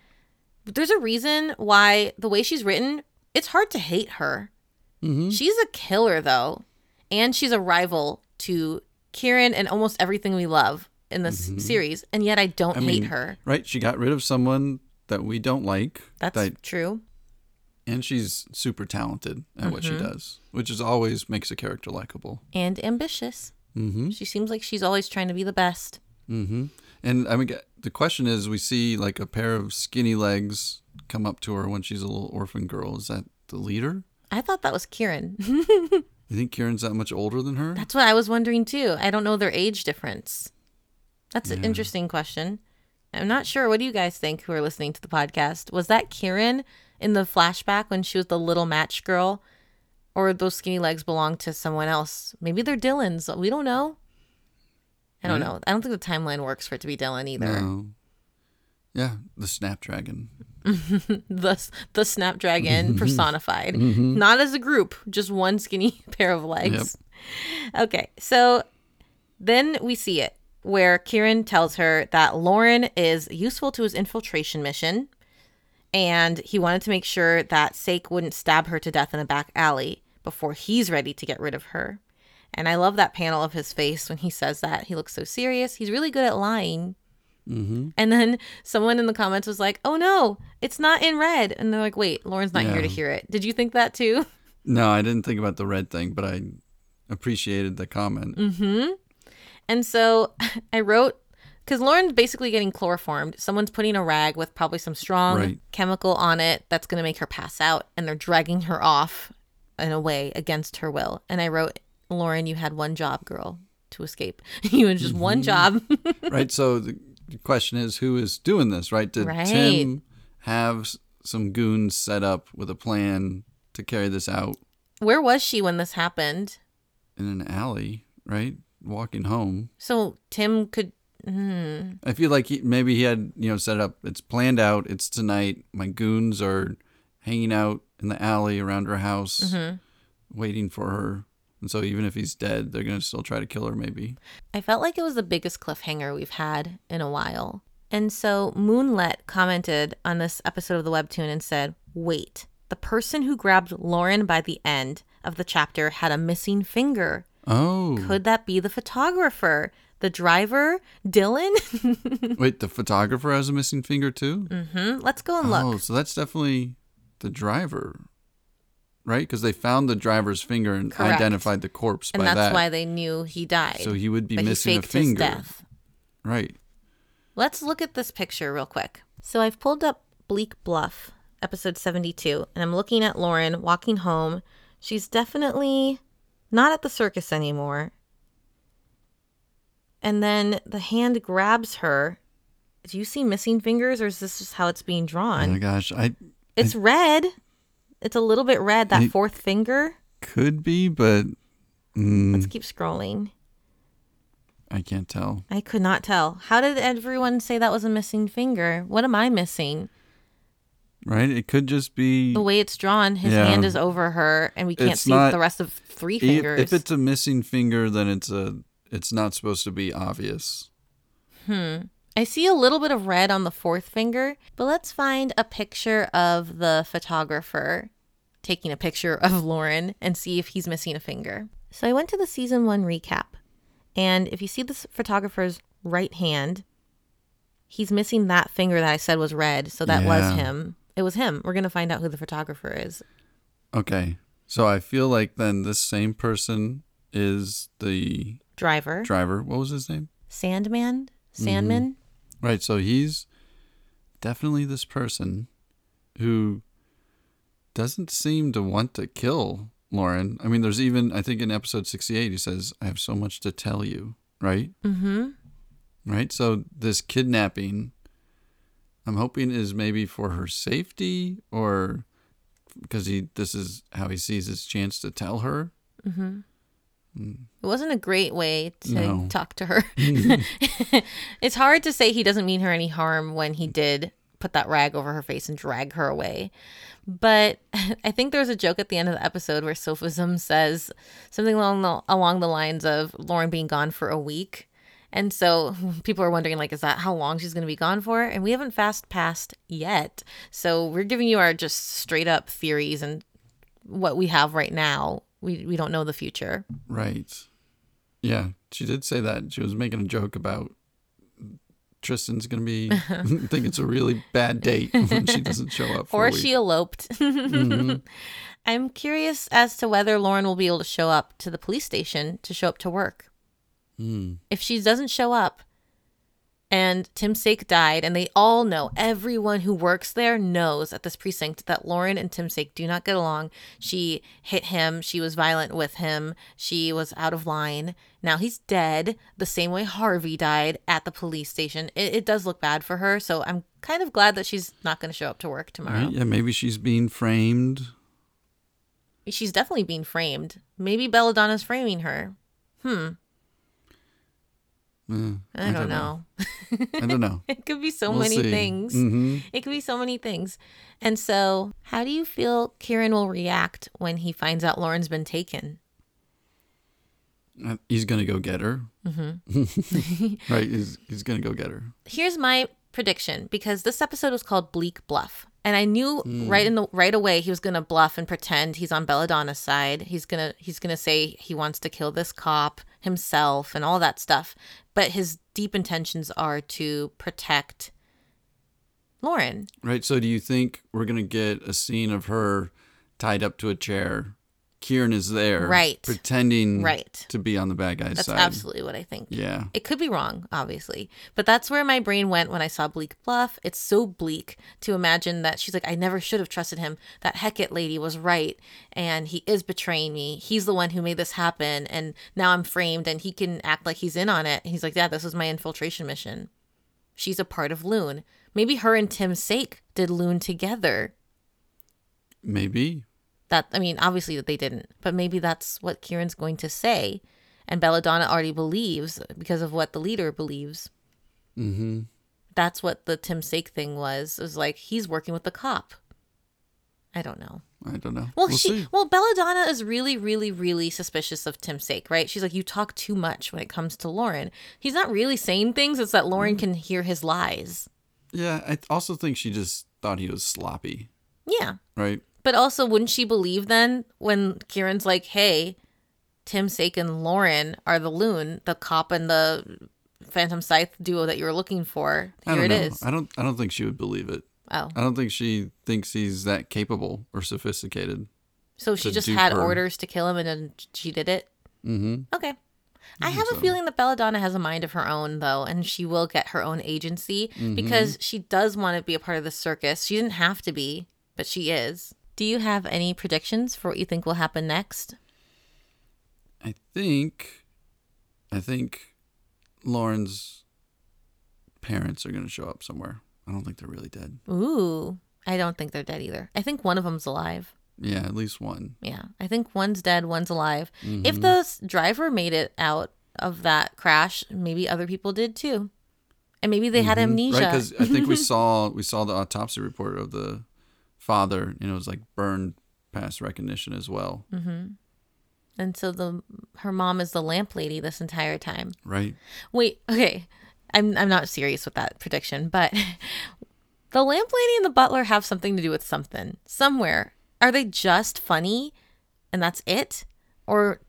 there's a reason why the way she's written, it's hard to hate her. Mm-hmm. She's a killer, though, and she's a rival to Kieran and almost everything we love in this mm-hmm. series. And yet, I don't I hate mean, her. Right? She got rid of someone that we don't like. That's that, true. And she's super talented at mm-hmm. what she does, which is always makes a character likable. And ambitious. Mm-hmm. She seems like she's always trying to be the best. Mm-hmm. And I mean, the question is, we see like a pair of skinny legs come up to her when she's a little orphan girl. Is that the leader? I thought that was Kieran. You think Kieran's that much older than her? That's what I was wondering too. I don't know their age difference. That's yeah. an interesting question. I'm not sure. What do you guys think who are listening to the podcast? Was that Kieran in the flashback when she was the little match girl? Or those skinny legs belong to someone else? Maybe they're Dylan's. We don't know. I don't yeah. know. I don't think the timeline works for it to be Dylan either. No. Yeah, the Snapdragon. the, the Snapdragon personified. Mm-hmm. Not as a group, just one skinny pair of legs. Yep. Okay, so then we see it, where Kieran tells her that Lauren is useful to his infiltration mission and he wanted to make sure that Sake wouldn't stab her to death in a back alley before he's ready to get rid of her. And I love that panel of his face when he says that. He looks so serious. He's really good at lying. Mm-hmm. And then someone in the comments was like, oh, no, it's not in red. And they're like, wait, Lauren's not yeah. here to hear it. Did you think that, too? No, I didn't think about the red thing, but I appreciated the comment. Mm-hmm. And so I wrote, because Lauren's basically getting chloroformed. Someone's putting a rag with probably some strong right. chemical on it that's going to make her pass out. And they're dragging her off in a way against her will. And I wrote, Lauren, you had one job, girl, to escape. You had just mm-hmm. one job. Right. So the question is, who is doing this, right? Did right. Tim have some goons set up with a plan to carry this out? Where was she when this happened? In an alley, right? Walking home. So Tim could... Mm. I feel like he, maybe he had, you know, set it up. It's planned out. It's tonight. My goons are hanging out in the alley around her house, mm-hmm. waiting for her. And so even if he's dead, they're going to still try to kill her, maybe. I felt like it was the biggest cliffhanger we've had in a while. And so Moonlet commented on this episode of the Webtoon and said, wait, the person who grabbed Lauren by the end of the chapter had a missing finger. Oh. Could that be the photographer? The driver, Dylan. Wait, the photographer has a missing finger too? Mm-hmm. Let's go and look. Oh, so that's definitely the driver, right? Because they found the driver's finger and Correct. Identified the corpse and by that. And that's why they knew he died. So he would be but missing he faked a finger. His death. Right. Let's look at this picture real quick. So I've pulled up Bleak Bluff, episode seventy-two, and I'm looking at Lauren walking home. She's definitely not at the circus anymore. And then the hand grabs her. Do you see missing fingers, or is this just how it's being drawn? Oh my gosh. I. It's I, red. It's a little bit red, that fourth finger. Could be, but... Mm, let's keep scrolling. I can't tell. I could not tell. How did everyone say that was a missing finger? What am I missing? Right? It could just be... The way it's drawn, his yeah, hand is over her, and we can't see not, the rest of three fingers. If, if it's a missing finger, then it's a... It's not supposed to be obvious. Hmm. I see a little bit of red on the fourth finger, but let's find a picture of the photographer taking a picture of Lauren and see if he's missing a finger. So I went to the season one recap, and if you see this photographer's right hand, he's missing that finger that I said was red, so that yeah. was him. It was him. We're going to find out who the photographer is. Okay. So I feel like then this same person is the... Driver. Driver. What was his name? Sandman. Sandman. Mm-hmm. Right. So he's definitely this person who doesn't seem to want to kill Lauren. I mean, there's even, I think in episode sixty-eight, he says, I have so much to tell you. Right? Mm-hmm. Right. So this kidnapping, I'm hoping is maybe for her safety, or because he, this is how he sees his chance to tell her. Mm-hmm. It wasn't a great way to no. talk to her. It's hard to say he doesn't mean her any harm when he did put that rag over her face and drag her away. But I think there was a joke at the end of the episode where Sophism says something along the, along the lines of Lauren being gone for a week. And so people are wondering, like, is that how long she's going to be gone for? And we haven't fast passed yet. So we're giving you our just straight up theories and what we have right now. We we don't know the future. Right. Yeah, she did say that. She was making a joke about Tristan's going to be, think it's a really bad date when she doesn't show up. For or a week. She eloped. Mm-hmm. I'm curious as to whether Lauren will be able to show up to the police station to show up to work. Mm. If she doesn't show up and Tim's Sake died, and they all know, everyone who works there knows at this precinct that Lauren and Tim's Sake do not get along. She hit him. She was violent with him. She was out of line. Now he's dead, the same way Harvey died at the police station. It, it does look bad for her, so I'm kind of glad that she's not going to show up to work tomorrow. Right, yeah, maybe she's being framed. She's definitely being framed. Maybe Belladonna's framing her. Hmm. Uh, I, I don't, don't know. know. I don't know. It could be so we'll many see. things. Mm-hmm. It could be so many things. And so how do you feel Kieran will react when he finds out Lauren's been taken? Uh, he's going to go get her. Mm-hmm. Right. He's, he's going to go get her. Here's my prediction, because this episode was called Bleak Bluff. And I knew mm. right in the right away he was going to bluff and pretend he's on Belladonna's side. He's going to he's going to say he wants to kill this cop himself and all that stuff. But his deep intentions are to protect Lauren. Right. So do you think we're going to get a scene of her tied up to a chair? Kieran is there. Right. Pretending right. to be on the bad guy's that's side. That's absolutely what I think. Yeah. It could be wrong, obviously. But that's where my brain went when I saw Bleak Bluff. It's so bleak to imagine that she's like, I never should have trusted him. That Hecate lady was right. And he is betraying me. He's the one who made this happen. And now I'm framed and he can act like he's in on it. And he's like, yeah, this was my infiltration mission. She's a part of Loon. Maybe her and Tim's Sake did Loon together. Maybe. That I mean, obviously that they didn't, but maybe that's what Kieran's going to say, and Belladonna already believes because of what the leader believes. Mm-hmm. That's what the Tim's Sake thing was. It was like he's working with the cop. I don't know. I don't know. Well, we'll she see. well Belladonna is really, really, really suspicious of Tim's Sake, right? She's like, you talk too much when it comes to Lauren. He's not really saying things. It's that Lauren can hear his lies. Yeah, I also think she just thought he was sloppy. Yeah. Right. But also, wouldn't she believe then when Kieran's like, hey, Tim's Sake and Lauren are the Loon, the cop and the Phantom Scythe duo that you were looking for. Here I don't it know. is. I don't I don't think she would believe it. Oh. I don't think she thinks he's that capable or sophisticated. So she just had her. orders to kill him and then she did it? Mm-hmm. Okay. I, I have so. a feeling that Belladonna has a mind of her own, though, and she will get her own agency mm-hmm. because she does want to be a part of the circus. She didn't have to be, but she is. Do you have any predictions for what you think will happen next? I think, I think Lauren's parents are going to show up somewhere. I don't think they're really dead. Ooh, I don't think they're dead either. I think one of them's alive. Yeah, at least one. Yeah, I think one's dead, one's alive. Mm-hmm. If the driver made it out of that crash, maybe other people did too. And maybe they mm-hmm. had amnesia. Right, because I think we saw we saw the autopsy report of the father, you know, was like burned past recognition as well. Mm-hmm. And so the her mom is the lamp lady this entire time. Right. Wait, okay. I'm I'm not serious with that prediction, but the lamp lady and the butler have something to do with something somewhere. Are they just funny and that's it? Or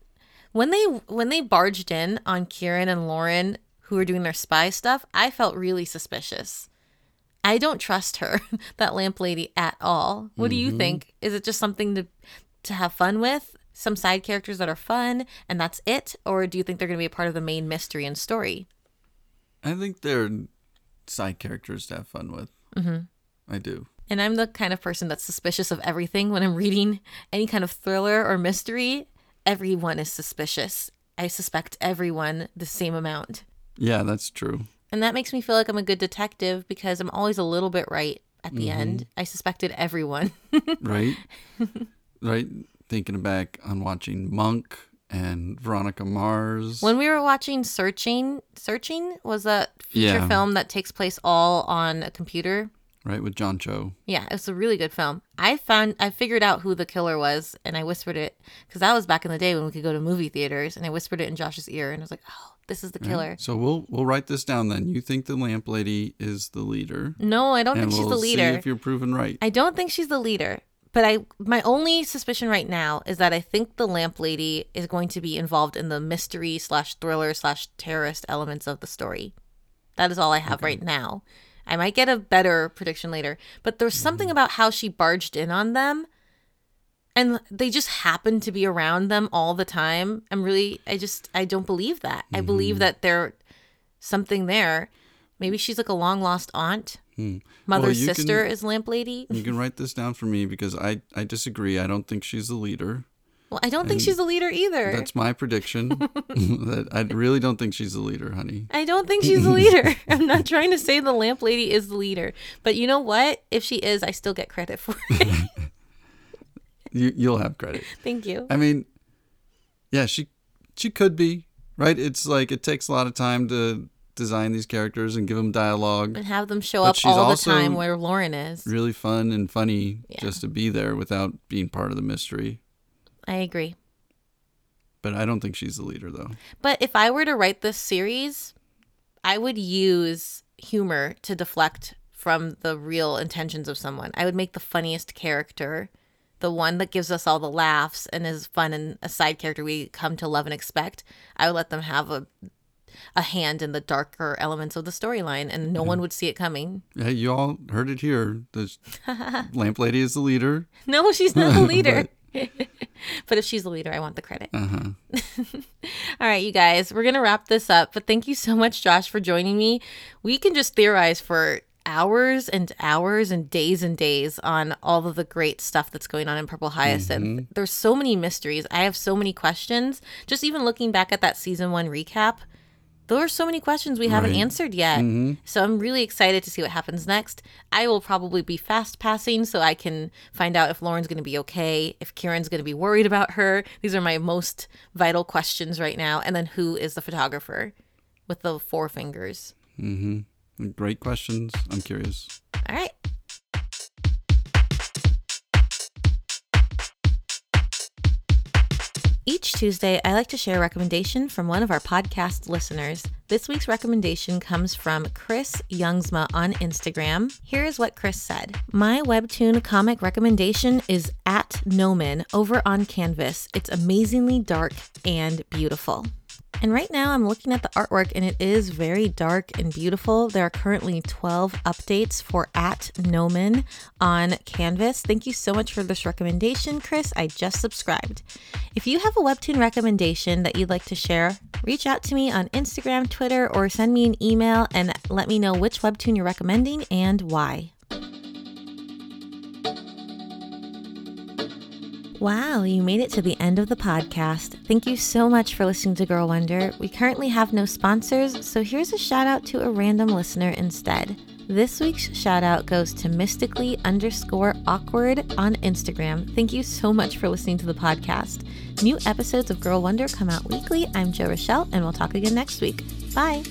when they when they barged in on Kieran and Lauren who were doing their spy stuff, I felt really suspicious. I don't trust her, that lamp lady, at all. What mm-hmm. do you think? Is it just something to to have fun with? Some side characters that are fun and that's it? Or do you think they're going to be a part of the main mystery and story? I think they're side characters to have fun with. Mm-hmm. I do. And I'm the kind of person that's suspicious of everything. When I'm reading any kind of thriller or mystery, everyone is suspicious. I suspect everyone the same amount. Yeah, that's true. And that makes me feel like I'm a good detective because I'm always a little bit right at the mm-hmm. end. I suspected everyone. Right. Right. Thinking back on watching Monk and Veronica Mars. When we were watching Searching, Searching was that feature yeah. film that takes place all on a computer. Right, with John Cho. Yeah, it's a really good film. I found, I figured out who the killer was and I whispered it because that was back in the day when we could go to movie theaters and I whispered it in Josh's ear and I was like, oh. This is the killer. Right. So we'll we'll write this down then. You think the lamp lady is the leader? No, I don't think we'll she's the leader. See if you're proven right. I don't think she's the leader. But I my only suspicion right now is that I think the lamp lady is going to be involved in the mystery slash thriller slash terrorist elements of the story. That is all I have okay. right now. I might get a better prediction later. But there's mm-hmm. something about how she barged in on them. And they just happen to be around them all the time. I'm really, I just, I don't believe that. Mm-hmm. I believe that there's something there. Maybe she's like a long lost aunt. Hmm. Mother's well, sister can, is lamp lady. You can write this down for me because I, I disagree. I don't think she's the leader. Well, I don't and think she's the leader either. That's my prediction. That I really don't think she's the leader, honey. I don't think she's the leader. I'm not trying to say the lamp lady is the leader. But you know what? If she is, I still get credit for it. You, you'll have credit. Thank you. I mean, yeah, she she could be, right? It's like it takes a lot of time to design these characters and give them dialogue. And have them show up all the time where Lauren is. Really fun and funny yeah. just to be there without being part of the mystery. I agree. But I don't think she's the leader, though. But if I were to write this series, I would use humor to deflect from the real intentions of someone. I would make the funniest character, the one that gives us all the laughs and is fun and a side character we come to love and expect. I would let them have a a hand in the darker elements of the storyline, and no yeah. one would see it coming. Hey, you all heard it here. The lamp lady is the leader. No, she's not the leader. but... but if she's the leader, I want the credit. Uh-huh. All right, you guys, we're going to wrap this up. But thank you so much, Josh, for joining me. We can just theorize for hours and hours and days and days on all of the great stuff that's going on in Purple Hyacinth. Mm-hmm. There's so many mysteries. I have so many questions. Just even looking back at that season one recap, there are so many questions we haven't right. answered yet. Mm-hmm. So I'm really excited to see what happens next. I will probably be fast passing so I can find out if Lauren's going to be okay, if Kieran's going to be worried about her. These are my most vital questions right now. And then who is the photographer with the four fingers? Mm-hmm. Great questions. I'm curious. All right. Each Tuesday, I like to share a recommendation from one of our podcast listeners. This week's recommendation comes from Chris Youngsma on Instagram. Here is what Chris said. My Webtoon comic recommendation is At Nomen over on Canvas. It's amazingly dark and beautiful. And right now I'm looking at the artwork and it is very dark and beautiful. There are currently twelve updates for At Nomen on Canvas. Thank you so much for this recommendation, Chris. I just subscribed. If you have a Webtoon recommendation that you'd like to share, reach out to me on Instagram, Twitter, or send me an email and let me know which Webtoon you're recommending and why. Wow, you made it to the end of the podcast. Thank you so much for listening to Girl Wonder. We currently have no sponsors, so here's a shout out to a random listener instead. This week's shout out goes to mystically underscore awkward on Instagram. Thank you so much for listening to the podcast. New episodes of Girl Wonder come out weekly. I'm Jo Rochelle, and we'll talk again next week. Bye.